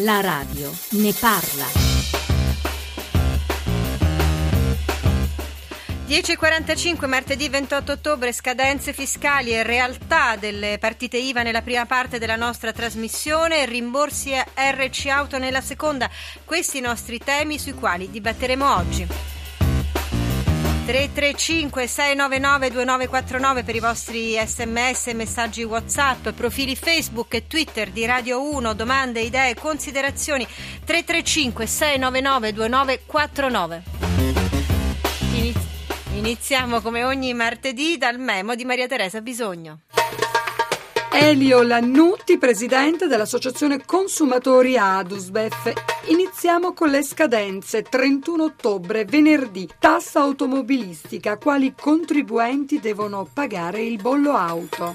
La radio ne parla. 10.45, martedì 28 ottobre, scadenze fiscali e realtà delle partite IVA nella prima parte della nostra trasmissione, rimborsi a RC Auto nella seconda. Questi i nostri temi sui quali dibatteremo oggi. 335 699 2949 per i vostri sms, messaggi WhatsApp, profili Facebook e Twitter di Radio 1, domande, idee, considerazioni. 335 699 2949. Iniziamo come ogni martedì dal memo di Maria Teresa Bisogno. Elio Lannutti, presidente dell'Associazione Consumatori Adusbef. Iniziamo con le scadenze. 31 ottobre, venerdì, tassa automobilistica. Quali contribuenti devono pagare il bollo auto?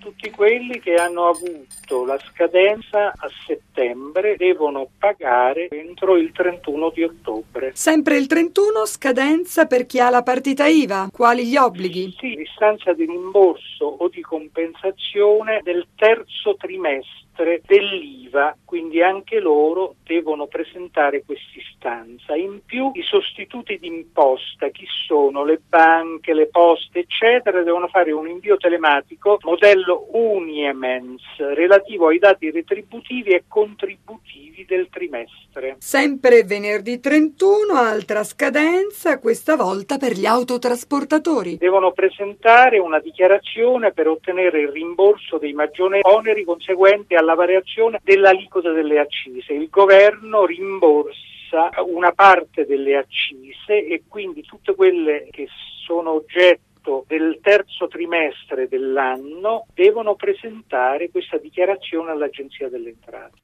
Tutti quelli che hanno avuto la scadenza a settembre devono pagare entro il 31 di ottobre. Sempre il 31, scadenza per chi ha la partita IVA. Quali gli obblighi? Sì, l'istanza di rimborso o di compensazione del terzo trimestre dell'IVA, quindi anche loro devono presentare quest'istanza. In più i sostituti d'imposta, chi sono? Le banche, le poste, eccetera, devono fare un invio telematico modello Uniemens relativo ai dati retributivi e contributivi del trimestre. Sempre venerdì 31, altra scadenza, questa volta per gli autotrasportatori. Devono presentare una dichiarazione per ottenere il rimborso dei maggiori oneri conseguenti alla variazione dell'aliquota delle accise. Il governo rimborsa una parte delle accise e quindi tutte quelle che sono oggetto del terzo trimestre dell'anno devono presentare questa dichiarazione all'Agenzia delle Entrate.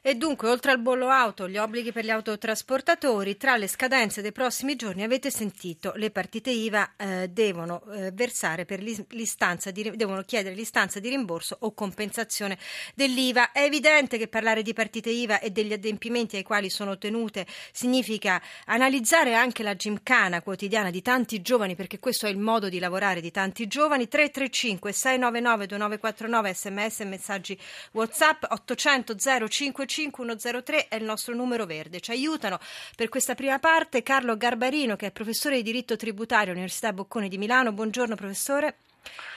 E dunque, oltre al bollo auto, gli obblighi per gli autotrasportatori, tra le scadenze dei prossimi giorni avete sentito le partite IVA devono versare per devono chiedere l'istanza di rimborso o compensazione dell'IVA. È evidente che parlare di partite IVA e degli adempimenti ai quali sono tenute significa analizzare anche la gimcana quotidiana di tanti giovani, perché questo è il modo di lavorare di tanti giovani. 335 699 2949 sms e messaggi WhatsApp. 800 055 5103 è il nostro numero verde. Ci aiutano per questa prima parte Carlo Garbarino, che è professore di diritto tributario all'Università Bocconi di Milano. Buongiorno professore.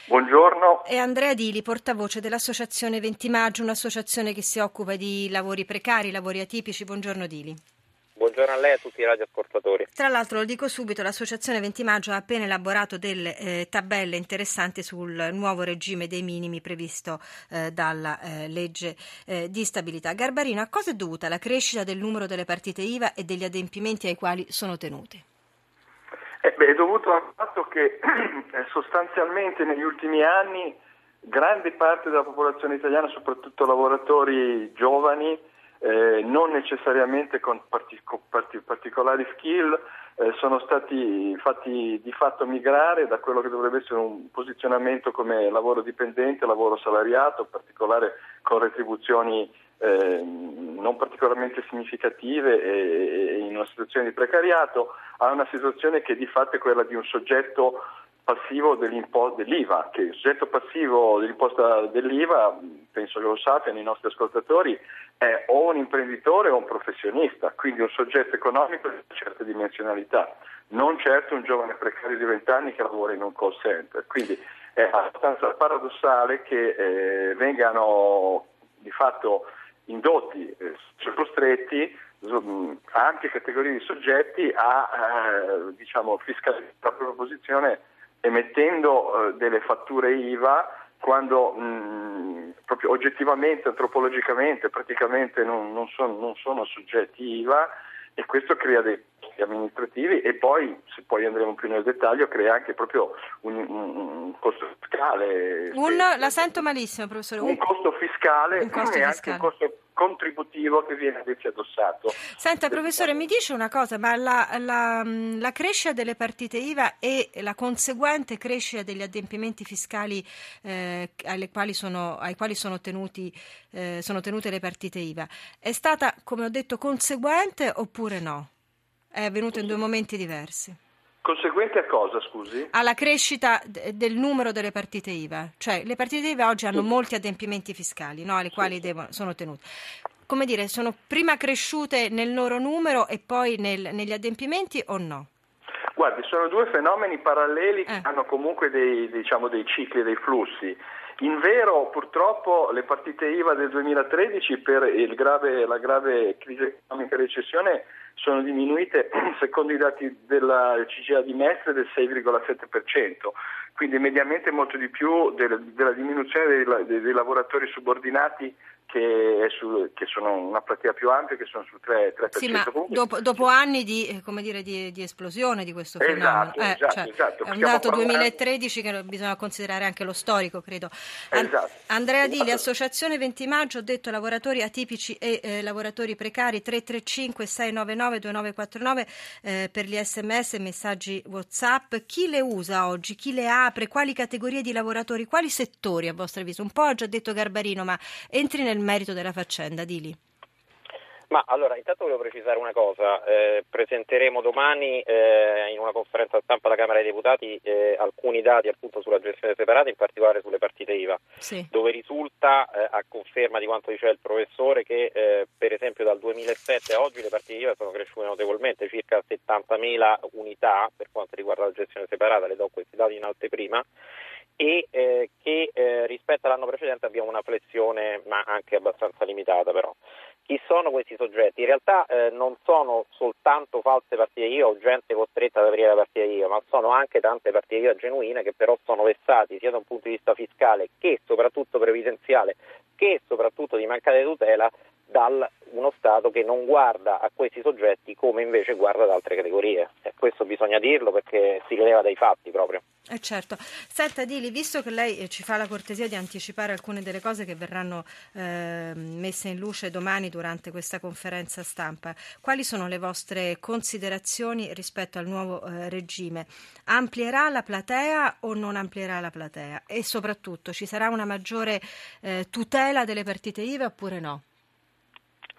Buongiorno. E Andrea Dili, portavoce dell'Associazione 20 Maggio, un'associazione che si occupa di lavori precari, lavori atipici. Buongiorno Dili. Buongiorno a lei e a tutti i radioascoltatori. Tra l'altro, lo dico subito, l'Associazione 20 Maggio ha appena elaborato delle tabelle interessanti sul nuovo regime dei minimi previsto dalla legge di stabilità. Garbarino, a cosa è dovuta la crescita del numero delle partite IVA e degli adempimenti ai quali sono tenute? È dovuto al fatto che sostanzialmente negli ultimi anni grande parte della popolazione italiana, soprattutto lavoratori giovani, non necessariamente con particolari skill, sono stati fatti di fatto migrare da quello che dovrebbe essere un posizionamento come lavoro dipendente, lavoro salariato, in particolare con retribuzioni non particolarmente significative e in una situazione di precariato, a una situazione che di fatto è quella di un soggetto passivo dell'IVA, che il soggetto passivo dell'imposta dell'IVA, penso che lo sappiano i nostri ascoltatori, è o un imprenditore o un professionista, quindi un soggetto economico di certe dimensionalità, non certo un giovane precario di 20 anni che lavora in un call center. Quindi è abbastanza paradossale che vengano di fatto indotti, costretti anche categorie di soggetti a fiscalizzare la propria posizione emettendo delle fatture IVA quando proprio oggettivamente, antropologicamente, praticamente non sono soggetti IVA, e questo crea dei costi amministrativi e poi, se poi andremo più nel dettaglio, crea anche proprio un costo fiscale. Un costo fiscale e anche un costo contributivo che viene invece addossato. Senta professore, mi dice una cosa, ma la crescita delle partite IVA e la conseguente crescita degli adempimenti fiscali ai quali sono tenute le partite IVA è stata, come ho detto, conseguente oppure no? È avvenuto in due momenti diversi. Conseguente a cosa, scusi? Alla crescita del numero delle partite IVA. Cioè, le partite IVA oggi hanno molti adempimenti fiscali, no? Alle quali sono tenute. come dire, sono prima cresciute nel loro numero e poi negli adempimenti o no? Guardi, sono due fenomeni paralleli che hanno comunque dei cicli, dei flussi. In vero, purtroppo, le partite IVA del 2013 per la grave crisi economica e recessione sono diminuite, secondo i dati della CGIA di Mestre, del 6,7%, quindi mediamente molto di più della diminuzione dei lavoratori subordinati, che sono una pratica più ampia, che sono sul 3%. Sì, ma dopo anni di esplosione di questo fenomeno. Esatto. È un dato 2013 che bisogna considerare anche lo storico, credo. Esatto. Andrea Dili, Associazione 20 Maggio, ho detto lavoratori atipici e lavoratori precari, 335-699-2949 per gli sms e messaggi WhatsApp. Chi le usa oggi? Chi le apre? Quali categorie di lavoratori? Quali settori, a vostro avviso? Un po' ha già detto Garbarino, ma entri nel merito della faccenda, Dili. Ma allora, intanto volevo precisare una cosa, presenteremo domani in una conferenza stampa alla Camera dei Deputati alcuni dati appunto sulla gestione separata, in particolare sulle partite IVA, sì, dove risulta, a conferma di quanto diceva il professore, che per esempio dal 2007 a oggi le partite IVA sono cresciute notevolmente, circa 70.000 unità per quanto riguarda la gestione separata, le do questi dati in anteprima, e che rispetto all'anno precedente abbiamo una flessione, ma anche abbastanza limitata però. Chi sono questi soggetti? In realtà non sono soltanto false partite IVA o gente costretta ad aprire la partita IVA, ma sono anche tante partite IVA genuine che però sono vessati sia da un punto di vista fiscale che soprattutto previdenziale, che soprattutto di mancata tutela da uno Stato che non guarda a questi soggetti come invece guarda ad altre categorie. E questo bisogna dirlo perché si rileva dai fatti proprio. Certo. Senta Dili, visto che lei ci fa la cortesia di anticipare alcune delle cose che verranno messe in luce domani durante questa conferenza stampa, quali sono le vostre considerazioni rispetto al nuovo regime? Amplierà la platea o non amplierà la platea? E soprattutto, ci sarà una maggiore tutela delle partite IVA oppure no?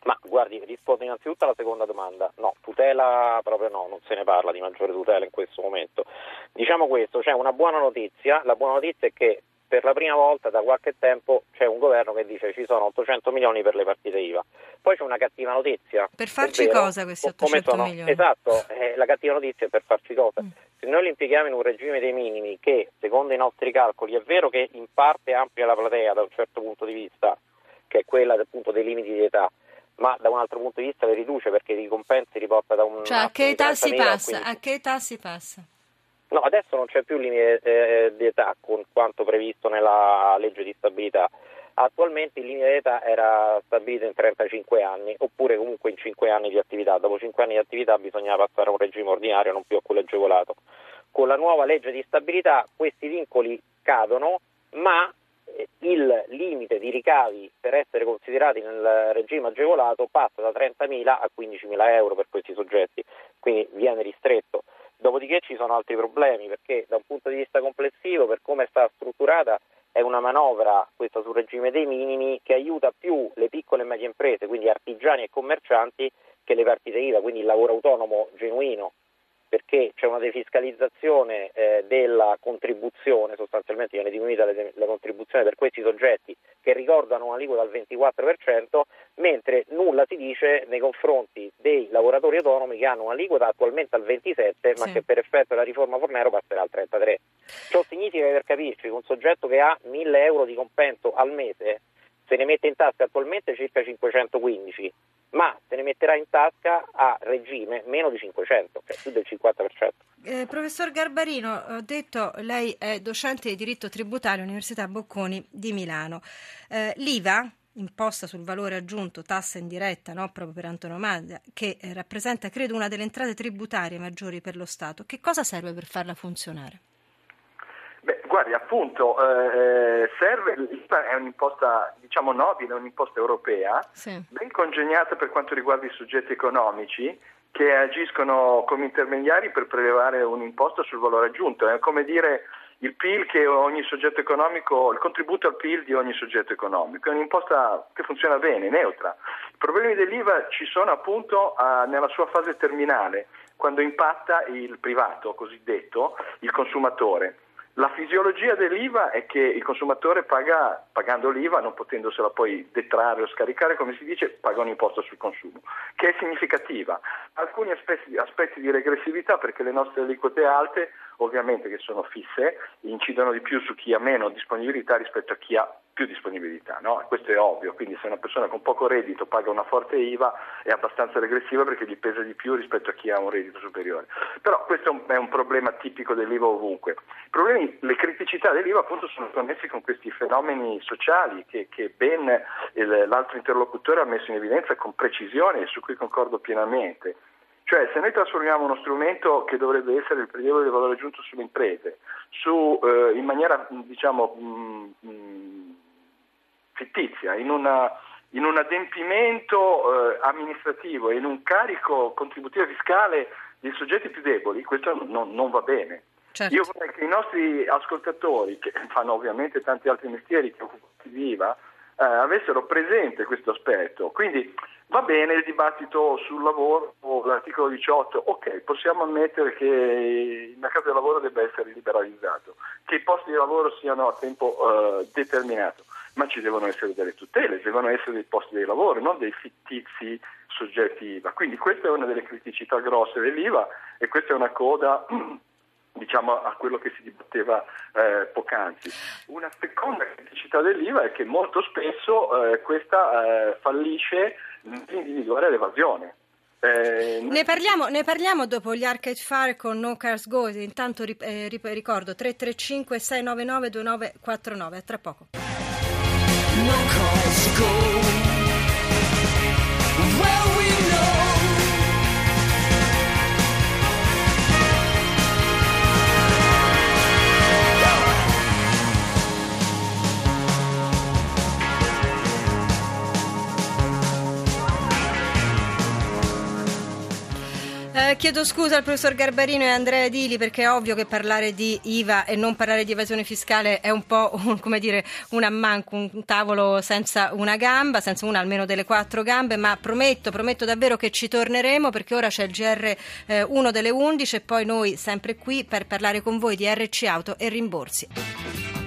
Ma guardi, rispondo innanzitutto alla seconda domanda. No, tutela proprio no, non se ne parla di maggiore tutela in questo momento. Diciamo questo, c'è una buona notizia, la buona notizia è che per la prima volta da qualche tempo c'è un governo che dice ci sono 800 milioni per le partite IVA. Poi c'è una cattiva notizia. Per farci cosa questi 800 milioni? Esatto, la cattiva notizia è per farci cosa. Se noi li impieghiamo in un regime dei minimi che, secondo i nostri calcoli, è vero che in parte amplia la platea da un certo punto di vista, che è quella appunto dei limiti di età, ma da un altro punto di vista le riduce perché i compensi li porta da un... Cioè a che età si passa? A che età si passa? No, adesso non c'è più limite di età con quanto previsto nella legge di stabilità. Attualmente il limite di età era stabilito in 35 anni, oppure comunque in 5 anni di attività. Dopo 5 anni di attività bisognava passare a un regime ordinario, non più a quello agevolato. Con la nuova legge di stabilità questi vincoli cadono, ma il limite di ricavi per essere considerati nel regime agevolato passa da 30.000 a 15.000 euro per questi soggetti, quindi viene ristretto. Dopodiché ci sono altri problemi, perché da un punto di vista complessivo, per come è stata strutturata, è una manovra, questa sul regime dei minimi, che aiuta più le piccole e medie imprese, quindi artigiani e commercianti, che le partite IVA, quindi il lavoro autonomo genuino, perché c'è una defiscalizzazione della contribuzione, sostanzialmente viene diminuita la contribuzione per questi soggetti che ricordano un'aliquota al 24%, mentre nulla si dice nei confronti dei lavoratori autonomi che hanno un'aliquota attualmente al 27%, ma sì, che per effetto della riforma Fornero passerà al 33%. Ciò significa che, per capirci, un soggetto che ha 1.000 euro di compenso al mese se ne mette in tasca attualmente circa 515, ma se ne metterà in tasca a regime meno di 500, cioè più del 50%. Professor Garbarino, ho detto, lei è docente di diritto tributario all'Università Bocconi di Milano. L'IVA, imposta sul valore aggiunto, tassa indiretta, no, proprio per antonomasia, che rappresenta, credo, una delle entrate tributarie maggiori per lo Stato, che cosa serve per farla funzionare? Beh, guardi, appunto, serve, l'IVA è un'imposta, diciamo, nobile, un'imposta europea, sì, ben congegnata per quanto riguarda i soggetti economici che agiscono come intermediari per prelevare un'imposta sul valore aggiunto. È come dire il PIL che ogni soggetto economico, il contributo al PIL di ogni soggetto economico. È un'imposta che funziona bene, neutra. I problemi dell'IVA ci sono appunto nella sua fase terminale, quando impatta il privato, cosiddetto, il consumatore. La fisiologia dell'IVA è che il consumatore paga, pagando l'IVA, non potendosela poi detrarre o scaricare, come si dice, paga un'imposta sul consumo, che è significativa. Alcuni aspetti di regressività, perché le nostre aliquote alte, ovviamente che sono fisse, incidono di più su chi ha meno disponibilità rispetto a chi ha più disponibilità, no? Questo è ovvio, quindi se una persona con poco reddito paga una forte IVA è abbastanza regressiva perché gli pesa di più rispetto a chi ha un reddito superiore. Però questo è un problema tipico dell'IVA ovunque. Le criticità dell'IVA appunto sono connessi con questi fenomeni sociali che ben l'altro interlocutore ha messo in evidenza con precisione e su cui concordo pienamente. Cioè, se noi trasformiamo uno strumento che dovrebbe essere il prelievo del valore aggiunto sulle imprese, in maniera diciamo fittizia, in un adempimento amministrativo e in un carico contributivo fiscale dei soggetti più deboli, questo non va bene. Certo. Io vorrei che i nostri ascoltatori, che fanno ovviamente tanti altri mestieri che occupati di IVA, avessero presente questo aspetto. Quindi va bene il dibattito sul lavoro, l'articolo 18, ok, possiamo ammettere che il mercato del lavoro debba essere liberalizzato, che i posti di lavoro siano a tempo determinato, ma ci devono essere delle tutele, devono essere dei posti di lavoro, non dei fittizi soggetti IVA. Quindi questa è una delle criticità grosse dell'IVA e questa è una coda diciamo a quello che si dibatteva poc'anzi. Una seconda criticità dell'IVA è che molto spesso questa fallisce nell'individuare l'evasione. Ne parliamo dopo gli Arcade Fire con No Cars Go. Intanto ricordo 335 699 2949. A tra poco. No Cars Go. Chiedo scusa al professor Garbarino e Andrea Dili, perché è ovvio che parlare di IVA e non parlare di evasione fiscale è un po' un ammanco, un tavolo senza una gamba, senza una almeno delle quattro gambe, ma prometto davvero che ci torneremo, perché ora c'è il GR1 delle 11 e poi noi sempre qui per parlare con voi di RC Auto e rimborsi.